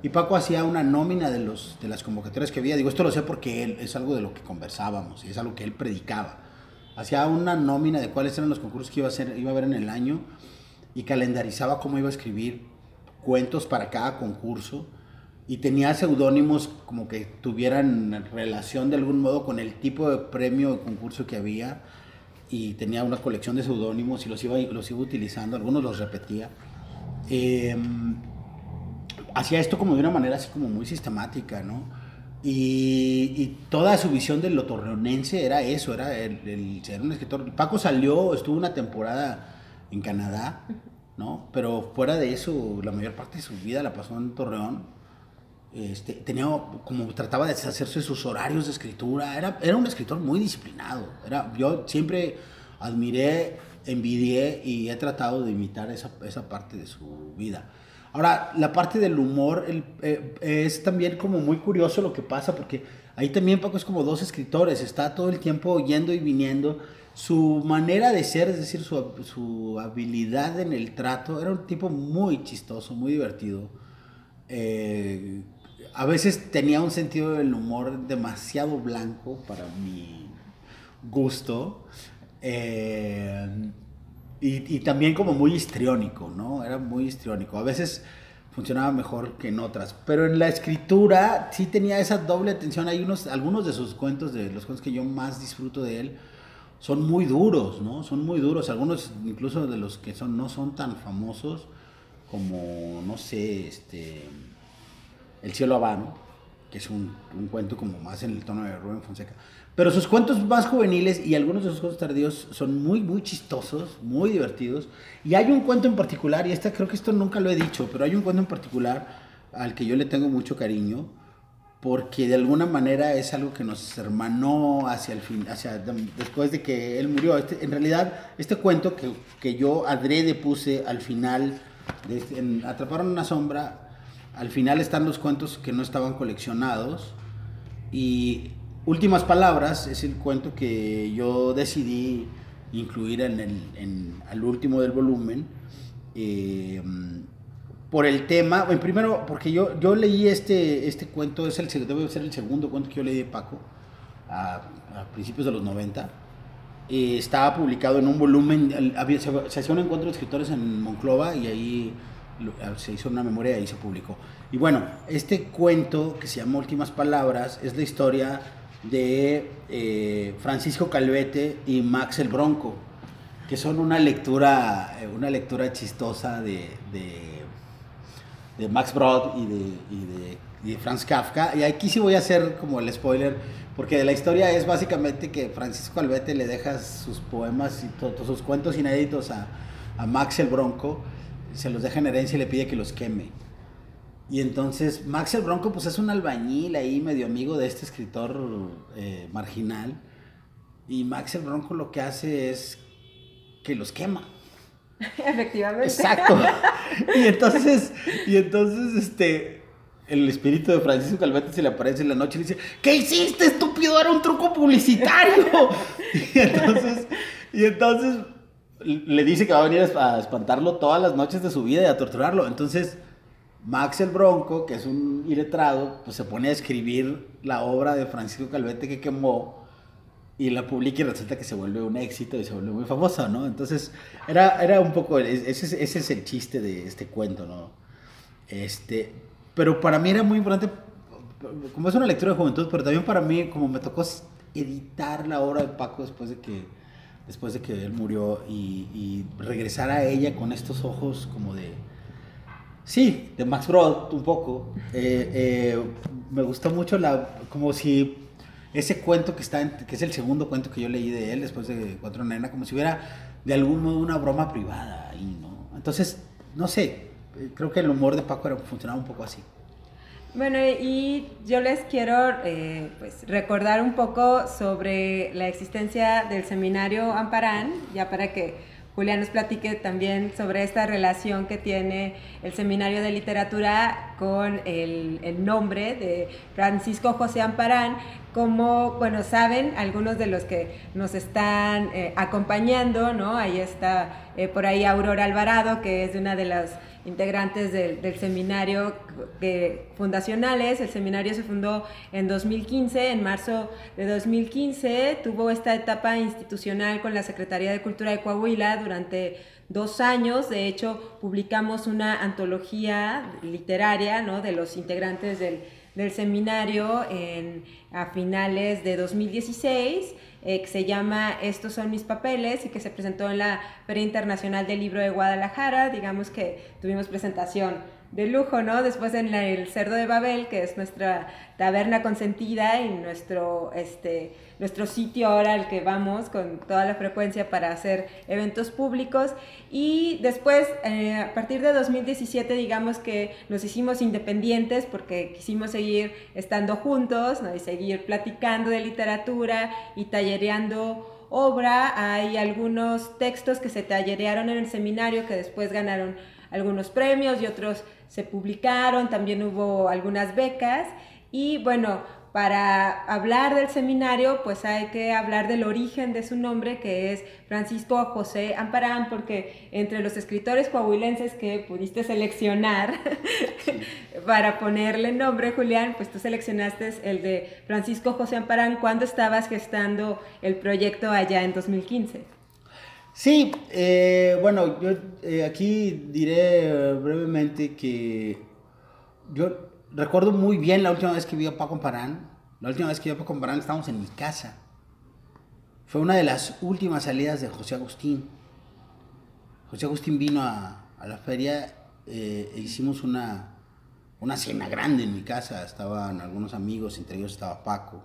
Y Paco hacía una nómina de las convocatorias que había. Digo, esto lo sé porque él, es algo de lo que conversábamos, y es algo que él predicaba. Hacía una nómina de cuáles eran los concursos que iba a haber en el año y calendarizaba cómo iba a escribir cuentos para cada concurso y tenía seudónimos como que tuvieran relación de algún modo con el tipo de premio o concurso que había y tenía una colección de seudónimos y los iba utilizando, algunos los repetía. Hacía esto como de una manera así como muy sistemática, ¿no? Y toda su visión de lo torreonense era eso, era el ser un escritor. Paco estuvo una temporada en Canadá, ¿no? Pero fuera de eso, la mayor parte de su vida la pasó en Torreón, tenía como, trataba de deshacerse sus horarios de escritura, era un escritor muy disciplinado, yo siempre admiré, envidié y he tratado de imitar esa parte de su vida. Ahora, la parte del humor es también como muy curioso lo que pasa, porque ahí también Paco es como dos escritores, está todo el tiempo yendo y viniendo. Su manera de ser, es decir, su habilidad en el trato, era un tipo muy chistoso, muy divertido. A veces tenía un sentido del humor demasiado blanco para mi gusto. Y también como muy histriónico, ¿no? Era muy histriónico. A veces funcionaba mejor que en otras. Pero en la escritura sí tenía esa doble tensión. Hay algunos de sus cuentos, de los cuentos que yo más disfruto de él, son muy duros, ¿no? Son muy duros. Algunos incluso de los que no son tan famosos como, no sé, El cielo habano, que es un cuento como más en el tono de Rubén Fonseca. Pero sus cuentos más juveniles y algunos de sus cuentos tardíos son muy, muy chistosos, muy divertidos. Y hay un cuento en particular, y creo que esto nunca lo he dicho, pero hay un cuento en particular al que yo le tengo mucho cariño, porque de alguna manera es algo que nos hermanó hacia el fin, después de que él murió. En realidad, este cuento que yo adrede puse al final, en Atrapar una sombra, al final están los cuentos que no estaban coleccionados, y Últimas palabras es el cuento que yo decidí incluir al último del volumen, por el tema. Bueno, primero, porque yo leí este cuento, debe ser el segundo cuento que yo leí de Paco, a principios de los 90. Estaba publicado en un volumen, se hacía un encuentro de escritores en Monclova y ahí se hizo una memoria y se publicó. Y bueno, este cuento que se llama Últimas palabras es la historia de Francisco Calvete y Max el Bronco, que son una lectura chistosa de Max Brod y de Franz Kafka. Y aquí sí voy a hacer como el spoiler, porque la historia es básicamente que Francisco Calvete le deja sus poemas y todos sus cuentos inéditos a Max el Bronco, se los deja en herencia y le pide que los queme. Y entonces Max el Bronco pues es un albañil ahí medio amigo de este escritor marginal, y Max el Bronco lo que hace es que los quema. Efectivamente. Exacto. Y entonces el espíritu de Francisco Calvete se le aparece en la noche y le dice: ¿qué hiciste, estúpido? Era un truco publicitario. Y entonces le dice que va a venir a espantarlo todas las noches de su vida y a torturarlo. Entonces Max el Bronco, que es un iletrado, pues se pone a escribir la obra de Francisco Calvete que quemó, y la publica, y resulta que se vuelve un éxito y se vuelve muy famoso, ¿no? Entonces era un poco, ese es el chiste de este cuento, ¿no? Pero para mí era muy importante, como es una lectura de juventud, pero también para mí, como me tocó editar la obra de Paco después de que él murió, y regresar a ella con estos ojos como de Max Brod un poco, me gustó mucho, como si ese cuento que es el segundo cuento que yo leí de él después de Cuatro Nenas, como si hubiera de algún modo una broma privada ahí, ¿no? Entonces, no sé, creo que el humor de Paco funcionaba un poco así. Bueno, y yo les quiero pues recordar un poco sobre la existencia del seminario Amparán, ya para que Julián nos platique también sobre esta relación que tiene el seminario de literatura con el nombre de Francisco José Amparán. Como, bueno, saben algunos de los que nos están acompañando, ¿no? Ahí está por ahí Aurora Alvarado, que es una de las integrantes del seminario fundacionales. El seminario se fundó en 2015, en marzo de 2015, tuvo esta etapa institucional con la Secretaría de Cultura de Coahuila durante 2 años. De hecho, publicamos una antología literaria, ¿no?, de los integrantes del seminario a finales de 2016. que se llama Estos son mis papeles y que se presentó en la Feria Internacional del Libro de Guadalajara. Digamos que tuvimos presentación de lujo, ¿no? Después en el Cerdo de Babel, que es nuestra taberna consentida y nuestro sitio ahora al que vamos con toda la frecuencia para hacer eventos públicos. Y después, a partir de 2017, digamos que nos hicimos independientes porque quisimos seguir estando juntos, ¿no? Y seguir platicando de literatura y tallereando obra. Hay algunos textos que se tallerearon en el seminario que después ganaron algunos premios y otros se publicaron, también hubo algunas becas. Y bueno, para hablar del seminario, pues hay que hablar del origen de su nombre, que es Francisco José Amparán, porque entre los escritores coahuilenses que pudiste seleccionar para ponerle nombre, Julián, pues tú seleccionaste el de Francisco José Amparán cuando estabas gestando el proyecto allá en 2015. Sí, bueno, yo aquí diré brevemente que yo recuerdo muy bien la última vez que vi a Paco Amparán. La última vez que vi a Paco Amparán estábamos en mi casa. Fue una de las últimas salidas de José Agustín. José Agustín vino a la feria e hicimos una cena grande en mi casa. Estaban algunos amigos, entre ellos estaba Paco.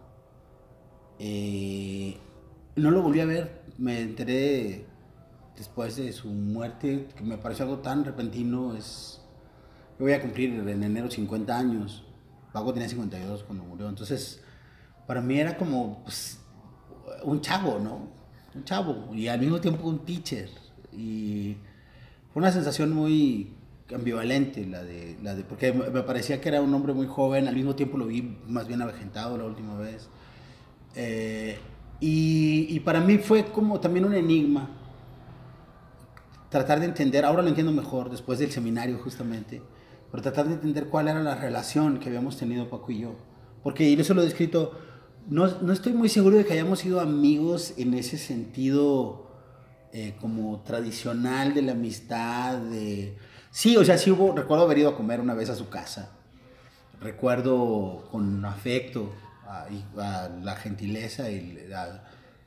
No lo volví a ver, me enteré después de su muerte, que me pareció algo tan repentino. Yo voy a cumplir en enero 50 años, Paco tenía 52 cuando murió, entonces para mí era como pues, un chavo, ¿no? Un chavo, y al mismo tiempo un teacher, y fue una sensación muy ambivalente, la de porque me parecía que era un hombre muy joven, al mismo tiempo lo vi más bien avejentado la última vez, y para mí fue como también un enigma tratar de entender, ahora lo entiendo mejor después del seminario justamente, pero tratar de entender cuál era la relación que habíamos tenido Paco y yo, porque y eso lo he descrito, no estoy muy seguro de que hayamos sido amigos en ese sentido como tradicional de la amistad, sí, o sea, sí hubo, recuerdo haber ido a comer una vez a su casa, recuerdo con afecto a la gentileza y a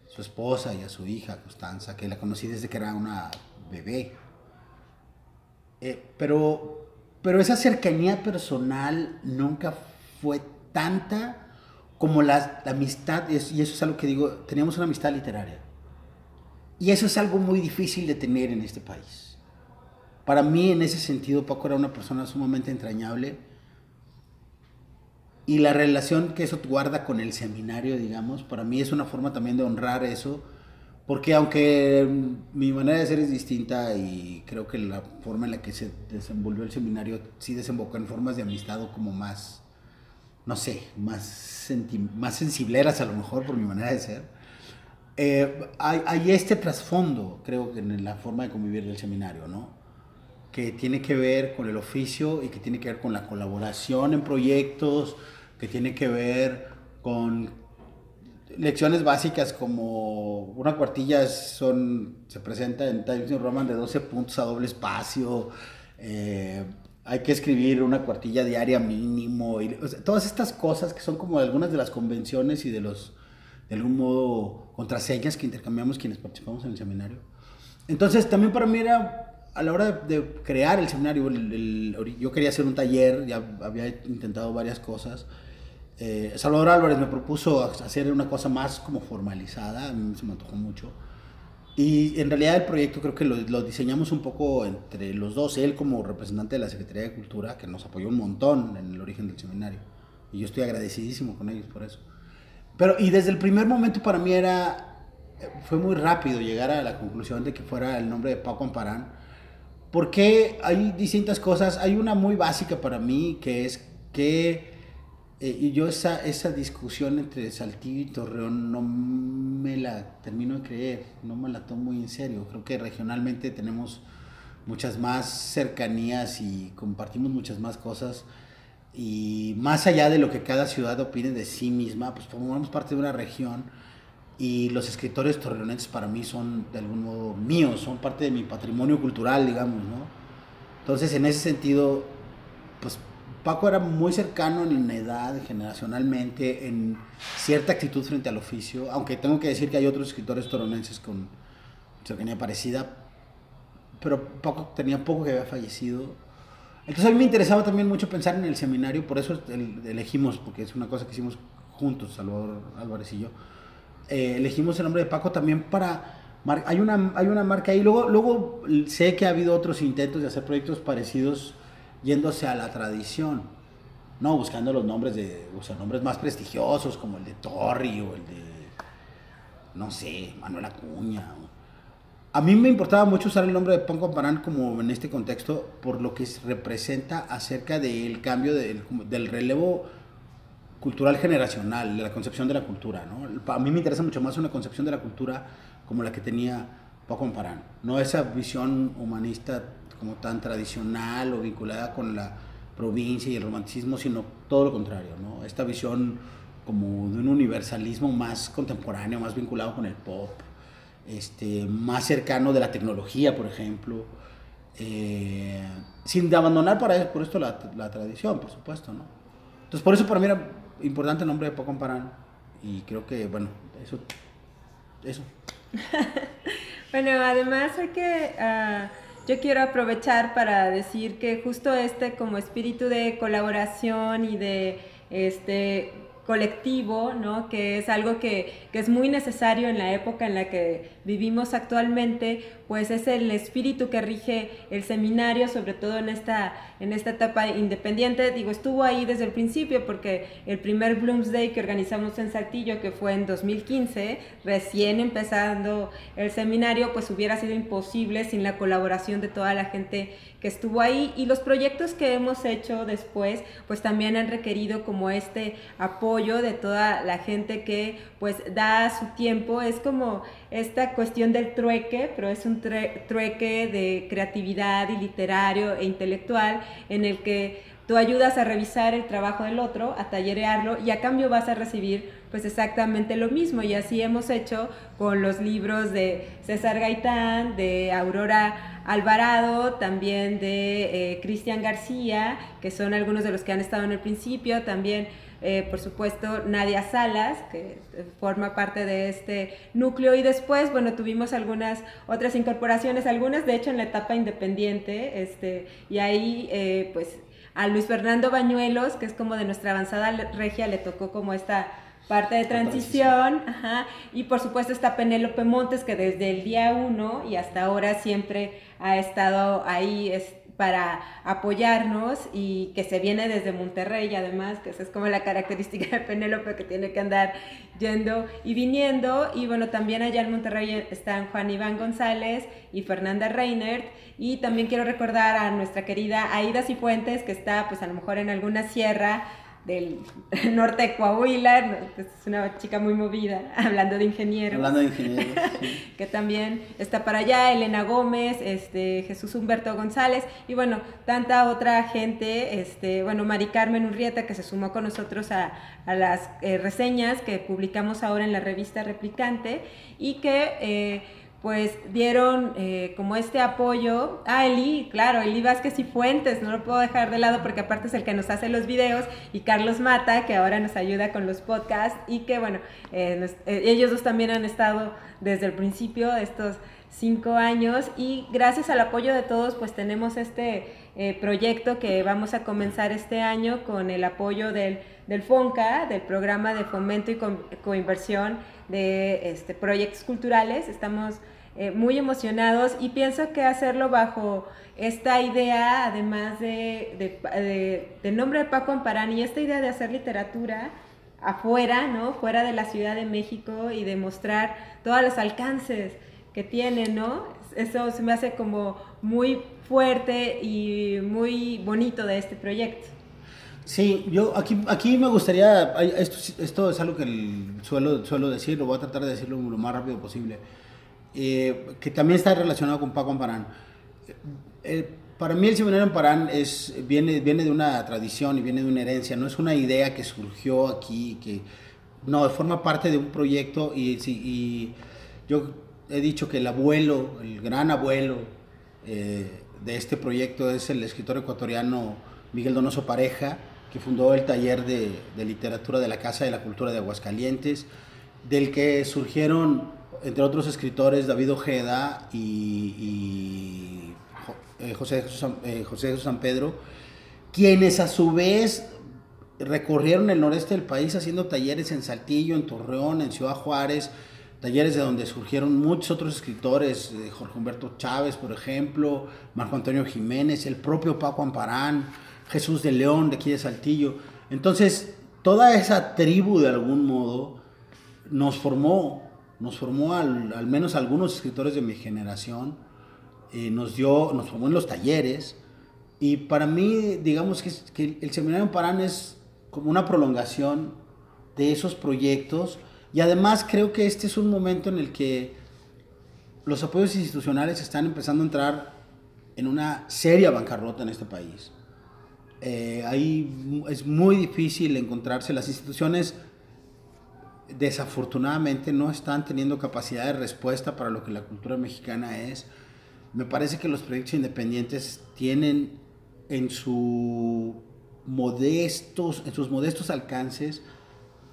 su esposa y a su hija Constanza, que la conocí desde que era una bebé, pero esa cercanía personal nunca fue tanta como la amistad, y eso es algo que digo, teníamos una amistad literaria y eso es algo muy difícil de tener en este país. Para mí en ese sentido Paco era una persona sumamente entrañable. Y la relación que eso guarda con el seminario, digamos, para mí es una forma también de honrar eso, porque aunque mi manera de ser es distinta y creo que la forma en la que se desenvolvió el seminario sí desembocó en formas de amistad o como más, no sé, más sensibleras a lo mejor por mi manera de ser, hay este trasfondo, creo que en la forma de convivir del seminario, ¿no? Que tiene que ver con el oficio y que tiene que ver con la colaboración en proyectos, que tiene que ver con lecciones básicas como una cuartilla se presenta en Times New Roman de 12 puntos a doble espacio, hay que escribir una cuartilla diaria mínimo, y, o sea, todas estas cosas que son como algunas de las convenciones y de algún modo contraseñas que intercambiamos quienes participamos en el seminario. Entonces también para mí era, a la hora de crear el seminario, yo quería hacer un taller, ya había intentado varias cosas. Salvador Álvarez me propuso hacer una cosa más como formalizada, a mí se me antojó mucho. Y en realidad el proyecto creo que lo diseñamos un poco entre los dos, él como representante de la Secretaría de Cultura, que nos apoyó un montón en el origen del seminario. Y yo estoy agradecidísimo con ellos por eso. Pero, y desde el primer momento para mí fue muy rápido llegar a la conclusión de que fuera el nombre de Paco Amparán, porque hay distintas cosas, hay una muy básica para mí que es que yo esa discusión entre Saltillo y Torreón no me la termino de creer, no me la tomo muy en serio, creo que regionalmente tenemos muchas más cercanías y compartimos muchas más cosas y más allá de lo que cada ciudad opine de sí misma, pues formamos parte de una región y los escritores torreonenses para mí son de algún modo míos, son parte de mi patrimonio cultural, digamos, ¿no? Entonces en ese sentido, pues Paco era muy cercano en edad, generacionalmente, en cierta actitud frente al oficio, aunque tengo que decir que hay otros escritores toronenses con cercanía parecida, pero Paco tenía poco que había fallecido. Entonces a mí me interesaba también mucho pensar en el seminario, por eso elegimos, porque es una cosa que hicimos juntos, Salvador Álvarez y yo, elegimos el nombre de Paco también para... Hay una marca ahí, luego sé que ha habido otros intentos de hacer proyectos parecidos yéndose a la tradición, no buscando los nombres nombres más prestigiosos como el de Torri o el de, no sé, Manuel Acuña. A mí me importaba mucho usar el nombre de Paco Amparán como en este contexto por lo que representa acerca del cambio del relevo cultural generacional, de la concepción de la cultura, ¿no? A mí me interesa mucho más una concepción de la cultura como la que tenía Paco Amparán, no esa visión humanista como tan tradicional o vinculada con la provincia y el romanticismo, sino todo lo contrario, ¿no? Esta visión como de un universalismo más contemporáneo, más vinculado con el pop, más cercano de la tecnología, por ejemplo, sin abandonar por esto la tradición, por supuesto, ¿no? Entonces por eso para mí era importante el nombre de Paco Amparán y creo que, bueno, eso. Bueno, además hay que... yo quiero aprovechar para decir que justo como espíritu de colaboración y de colectivo, ¿no? Que es algo que es muy necesario en la época en la que vivimos actualmente, pues es el espíritu que rige el seminario, sobre todo en esta etapa independiente. Digo, estuvo ahí desde el principio porque el primer Bloomsday que organizamos en Saltillo, que fue en 2015, recién empezando el seminario, pues hubiera sido imposible sin la colaboración de toda la gente que estuvo ahí, y los proyectos que hemos hecho después pues también han requerido como apoyo de toda la gente que pues da su tiempo. Es como esta cuestión del trueque, pero es un trueque de creatividad y literario e intelectual en el que tú ayudas a revisar el trabajo del otro, a tallerearlo, y a cambio vas a recibir pues exactamente lo mismo. Y así hemos hecho con los libros de César Gaitán, de Aurora Alvarado, también de Cristian García, que son algunos de los que han estado en el principio, también por supuesto Nadia Salas, que forma parte de este núcleo, y después, bueno, tuvimos algunas otras incorporaciones, algunas de hecho en la etapa independiente, y ahí pues a Luis Fernando Bañuelos, que es como de nuestra avanzada regia, le tocó como esta parte de transición, ajá, y por supuesto está Penélope Montes, que desde el día 1 y hasta ahora siempre ha estado ahí para apoyarnos, y que se viene desde Monterrey además, que esa es como la característica de Penélope, que tiene que andar yendo y viniendo. Y bueno, también allá en Monterrey están Juan Iván González y Fernanda Reinert, y también quiero recordar a nuestra querida Aida Cifuentes, que está pues a lo mejor en alguna sierra del norte de Coahuila, es una chica muy movida, hablando de ingenieros, sí. Que también está para allá, Elena Gómez, Jesús Humberto González, y bueno, tanta otra gente, bueno, Mari Carmen Urrieta, que se sumó con nosotros a las reseñas que publicamos ahora en la revista Replicante, y que... pues dieron como apoyo a Eli, claro, Eli Vázquez y Fuentes, no lo puedo dejar de lado porque aparte es el que nos hace los videos, y Carlos Mata, que ahora nos ayuda con los podcasts, y que bueno, ellos dos también han estado desde el principio de estos 5 años, y gracias al apoyo de todos pues tenemos proyecto que vamos a comenzar este año con el apoyo del FONCA, del Programa de Fomento y Coinversión de Proyectos Culturales. Estamos muy emocionados, y pienso que hacerlo bajo esta idea, además del nombre de Paco Amparán, y esta idea de hacer literatura afuera, ¿no? Fuera de la Ciudad de México, y de mostrar todos los alcances que tiene, ¿no? Eso se me hace como muy fuerte y muy bonito de este proyecto. Sí, yo aquí me gustaría, esto es algo que suelo decir, lo voy a tratar de decirlo lo más rápido posible, que también está relacionado con Paco Amparán. Para mí el seminario Amparán viene de una tradición y viene de una herencia, no es una idea que surgió aquí, forma parte de un proyecto, y yo he dicho que el abuelo, el gran abuelo de este proyecto es el escritor ecuatoriano Miguel Donoso Pareja, que fundó el taller de literatura de la Casa de la Cultura de Aguascalientes, del que surgieron, entre otros escritores, David Ojeda y José Jesús San Pedro, quienes a su vez recorrieron el noreste del país haciendo talleres en Saltillo, en Torreón, en Ciudad Juárez, talleres de donde surgieron muchos otros escritores, Jorge Humberto Chávez, por ejemplo, Marco Antonio Jiménez, el propio Paco Amparán, Jesús de León, de aquí de Saltillo. Entonces, toda esa tribu, de algún modo, nos formó al menos a algunos escritores de mi generación, nos formó en los talleres, y para mí, digamos que el Seminario Amparán es como una prolongación de esos proyectos, y además creo que este es un momento en el que los apoyos institucionales están empezando a entrar en una seria bancarrota en este país. Ahí es muy difícil encontrarse, las instituciones desafortunadamente no están teniendo capacidad de respuesta para lo que la cultura mexicana es. Me parece que los proyectos independientes tienen en sus modestos alcances,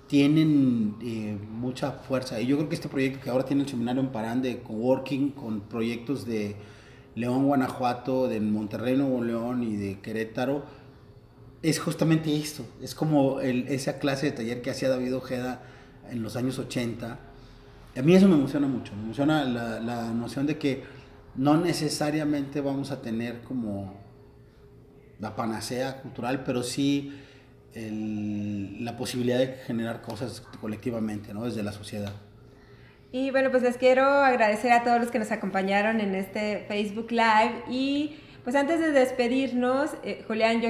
tienen mucha fuerza. Y yo creo que este proyecto que ahora tiene el Seminario Amparán de coworking con proyectos de León, Guanajuato, de Monterrey, Nuevo León y de Querétaro, es justamente esto. Es como esa clase de taller que hacía David Ojeda en los años 80. A mí eso me emociona mucho. Me emociona la noción de que no necesariamente vamos a tener como la panacea cultural, pero sí la posibilidad de generar cosas colectivamente, ¿no? Desde la sociedad. Y bueno, pues les quiero agradecer a todos los que nos acompañaron en este Facebook Live. Y pues antes de despedirnos, Julián, yo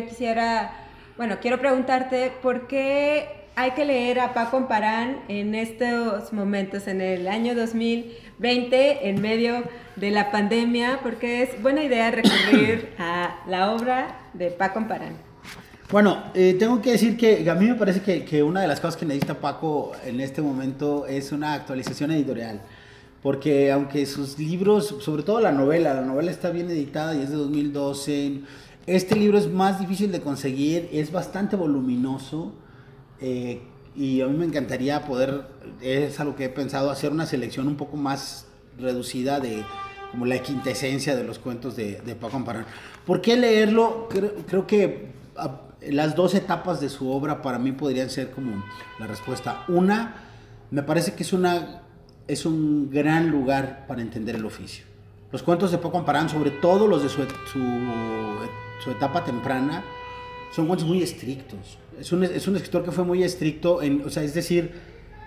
quiero preguntarte por qué hay que leer a Paco Amparán en estos momentos, en el año 2020, en medio de la pandemia, porque es buena idea recurrir a la obra de Paco Amparán. Bueno, tengo que decir que a mí me parece que una de las cosas que necesita Paco en este momento es una actualización editorial, porque aunque sus libros, sobre todo la novela está bien editada y es de 2012, este libro es más difícil de conseguir, es bastante voluminoso. Y a mí me encantaría poder, es algo que he pensado, hacer una selección un poco más reducida de como la quintesencia de los cuentos de Paco Amparán. ¿Por qué leerlo? Creo que las dos etapas de su obra para mí podrían ser como la respuesta. Una, me parece que es un gran lugar para entender el oficio. Los cuentos de Paco Amparán, sobre todo los de su etapa temprana, son cuentos muy estrictos. Es un escritor que fue muy estricto, es decir,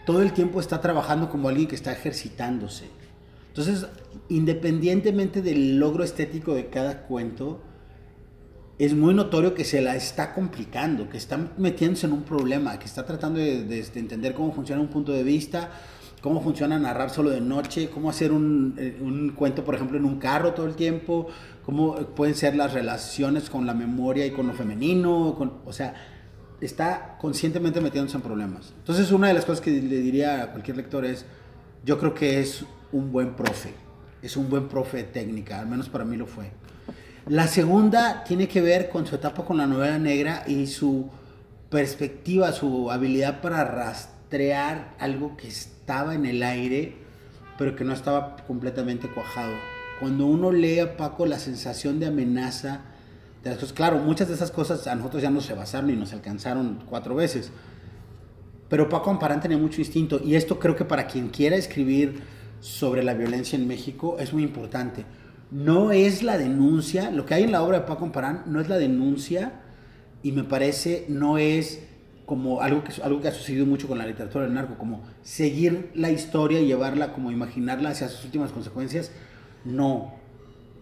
todo el tiempo está trabajando como alguien que está ejercitándose. Entonces, independientemente del logro estético de cada cuento, es muy notorio que se la está complicando, que está metiéndose en un problema, que está tratando de entender cómo funciona un punto de vista, cómo funciona narrar solo de noche, cómo hacer un cuento, por ejemplo, en un carro todo el tiempo, cómo pueden ser las relaciones con la memoria y con lo femenino, está conscientemente metiéndose en problemas. Entonces, una de las cosas que le diría a cualquier lector es, yo creo que es un buen profe técnica, al menos para mí lo fue. La segunda tiene que ver con su etapa con la novela negra y su perspectiva, su habilidad para rastrear algo que estaba en el aire, pero que no estaba completamente cuajado. Cuando uno lee a Paco, la sensación de amenaza de las cosas, claro, muchas de esas cosas a nosotros ya nos rebasaron y nos alcanzaron 4 veces, pero Paco Amparán tenía mucho instinto, y esto creo que para quien quiera escribir sobre la violencia en México es muy importante. No es la denuncia, lo que hay en la obra de Paco Amparán no es la denuncia, y me parece no es como algo que ha sucedido mucho con la literatura del narco, como seguir la historia y llevarla, como imaginarla hacia sus últimas consecuencias. No,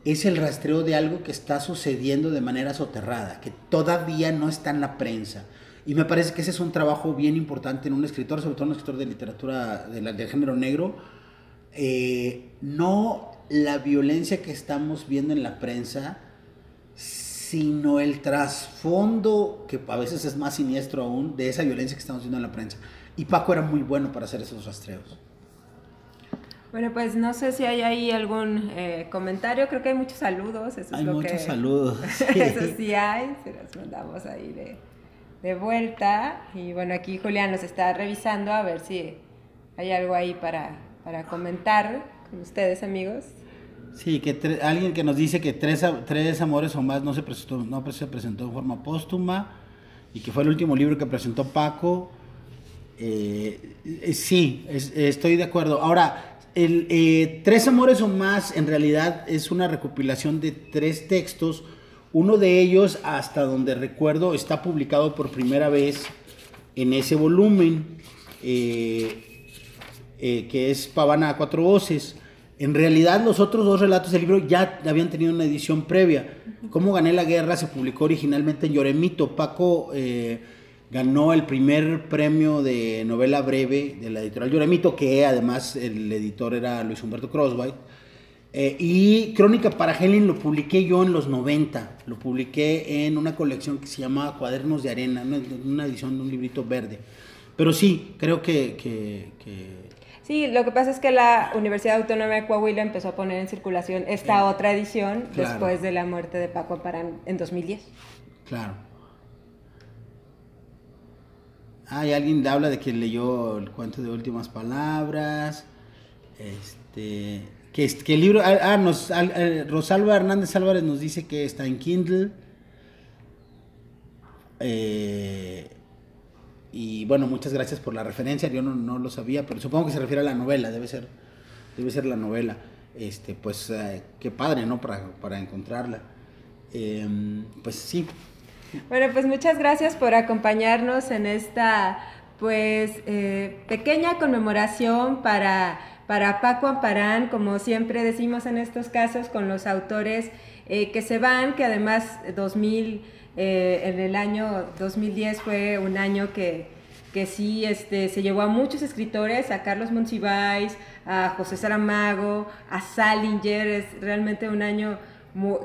es el rastreo de algo que está sucediendo de manera soterrada, que todavía no está en la prensa. Y me parece que ese es un trabajo bien importante en un escritor, sobre todo un escritor de literatura del género negro. No la violencia que estamos viendo en la prensa, sino el trasfondo, que a veces es más siniestro aún, de esa violencia que estamos viendo en la prensa. Y Paco era muy bueno para hacer esos rastreos. Bueno, pues no sé si hay ahí algún comentario, creo que hay muchos saludos. Eso hay muchos saludos. Sí. Eso sí hay, se los mandamos ahí de vuelta. Y bueno, aquí Julián nos está revisando a ver si hay algo ahí para comentar con ustedes, amigos. Sí, que alguien que nos dice que tres amores o más no se presentó en forma póstuma y que fue el último libro que presentó Paco. Sí, estoy de acuerdo. Ahora, Tres Amores o Más en realidad es una recopilación de 3 textos. Uno de ellos, hasta donde recuerdo, está publicado por primera vez en ese volumen, que es Pavana a 4 voces. En realidad los otros 2 relatos del libro ya habían tenido una edición previa. Cómo Gané la Guerra se publicó originalmente en Yoremito. Paco ganó el primer premio de novela breve de la editorial Yoremito, que además el editor era Luis Humberto Crosby. Y Crónica para Helen lo publiqué yo en los 90, lo publiqué en una colección que se llama Cuadernos de Arena, una edición de un librito verde. Pero sí, creo que... Sí, lo que pasa es que la Universidad Autónoma de Coahuila empezó a poner en circulación esta otra edición, claro, después de la muerte de Paco Amparán en 2010. Claro. Ah, y alguien habla de que leyó el cuento de Últimas Palabras, que el libro, Rosalba Hernández Álvarez nos dice que está en Kindle, y bueno, muchas gracias por la referencia, yo no lo sabía, pero supongo que se refiere a la novela, debe ser la novela, pues qué padre, ¿no?, para encontrarla, pues sí. Bueno, pues muchas gracias por acompañarnos en esta, pues, pequeña conmemoración para Paco Amparán, como siempre decimos en estos casos, con los autores que se van, que además en el año 2010 fue un año que sí se llevó a muchos escritores, a Carlos Monsiváis, a José Saramago, a Salinger. Es realmente un año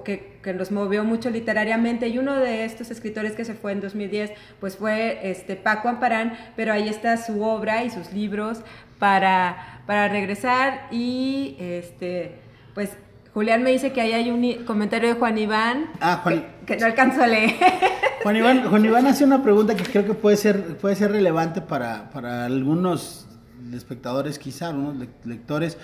que nos movió mucho literariamente, y uno de estos escritores que se fue en 2010 pues fue Paco Amparán, pero ahí está su obra y sus libros para regresar. Y pues Julián me dice que ahí hay un comentario de Juan Iván que no alcanzó a leer. Juan Iván hace una pregunta que creo que puede ser relevante para algunos espectadores, quizá algunos lectores.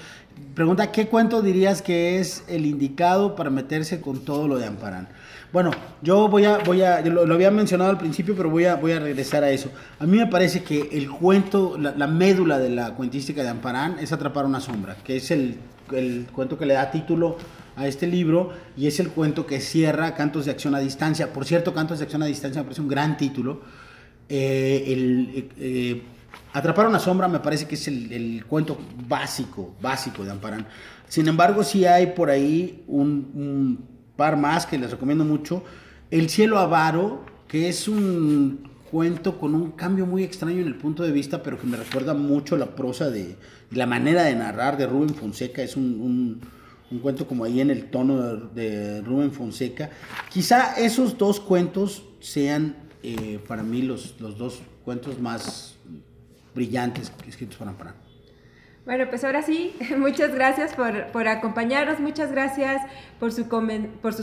Pregunta: ¿qué cuento dirías que es el indicado para meterse con todo lo de Amparán? Bueno, yo lo había mencionado al principio, pero voy a regresar a eso. A mí me parece que el cuento, la médula de la cuentística de Amparán es Atrapar una sombra, que es el cuento que le da título a este libro, y es el cuento que cierra Cantos de Acción a Distancia. Por cierto, Cantos de Acción a Distancia me parece un gran título. Atrapar una sombra me parece que es el cuento básico de Amparán. Sin embargo, sí hay por ahí un par más que les recomiendo mucho. El cielo avaro, que es un cuento con un cambio muy extraño en el punto de vista, pero que me recuerda mucho la prosa la manera de narrar de Rubén Fonseca. Es un cuento como ahí en el tono de Rubén Fonseca. Quizá esos 2 cuentos sean para mí los 2 cuentos más brillantes escritos por Amparán. Bueno, pues ahora sí, muchas gracias por acompañarnos, muchas gracias por sus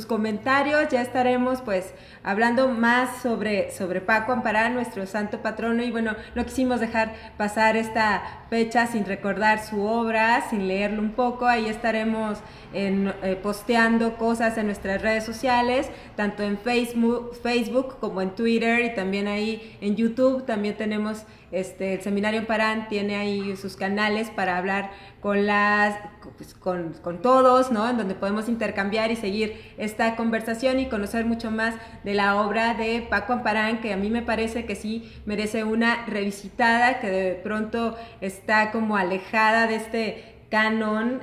comentarios. Ya estaremos pues hablando más sobre Paco Amparán, nuestro santo patrono, y bueno, no quisimos dejar pasar esta fecha sin recordar su obra, sin leerlo un poco. Ahí estaremos posteando cosas en nuestras redes sociales, tanto en Facebook como en Twitter, y también ahí en YouTube. También tenemos el Seminario Amparán, tiene ahí sus canales para hablar con todos, ¿no?, en donde podemos intercambiar y seguir esta conversación y conocer mucho más de la obra de Paco Amparán, que a mí me parece que sí merece una revisitada, que de pronto está como alejada de este canon,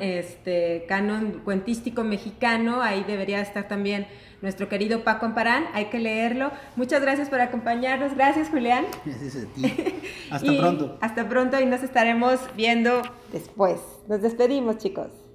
canon cuentístico mexicano. Ahí debería estar también nuestro querido Paco Amparán, hay que leerlo. Muchas gracias por acompañarnos, gracias Julián. Gracias a ti. Hasta pronto. Hasta pronto, y nos estaremos viendo después. Nos despedimos, chicos.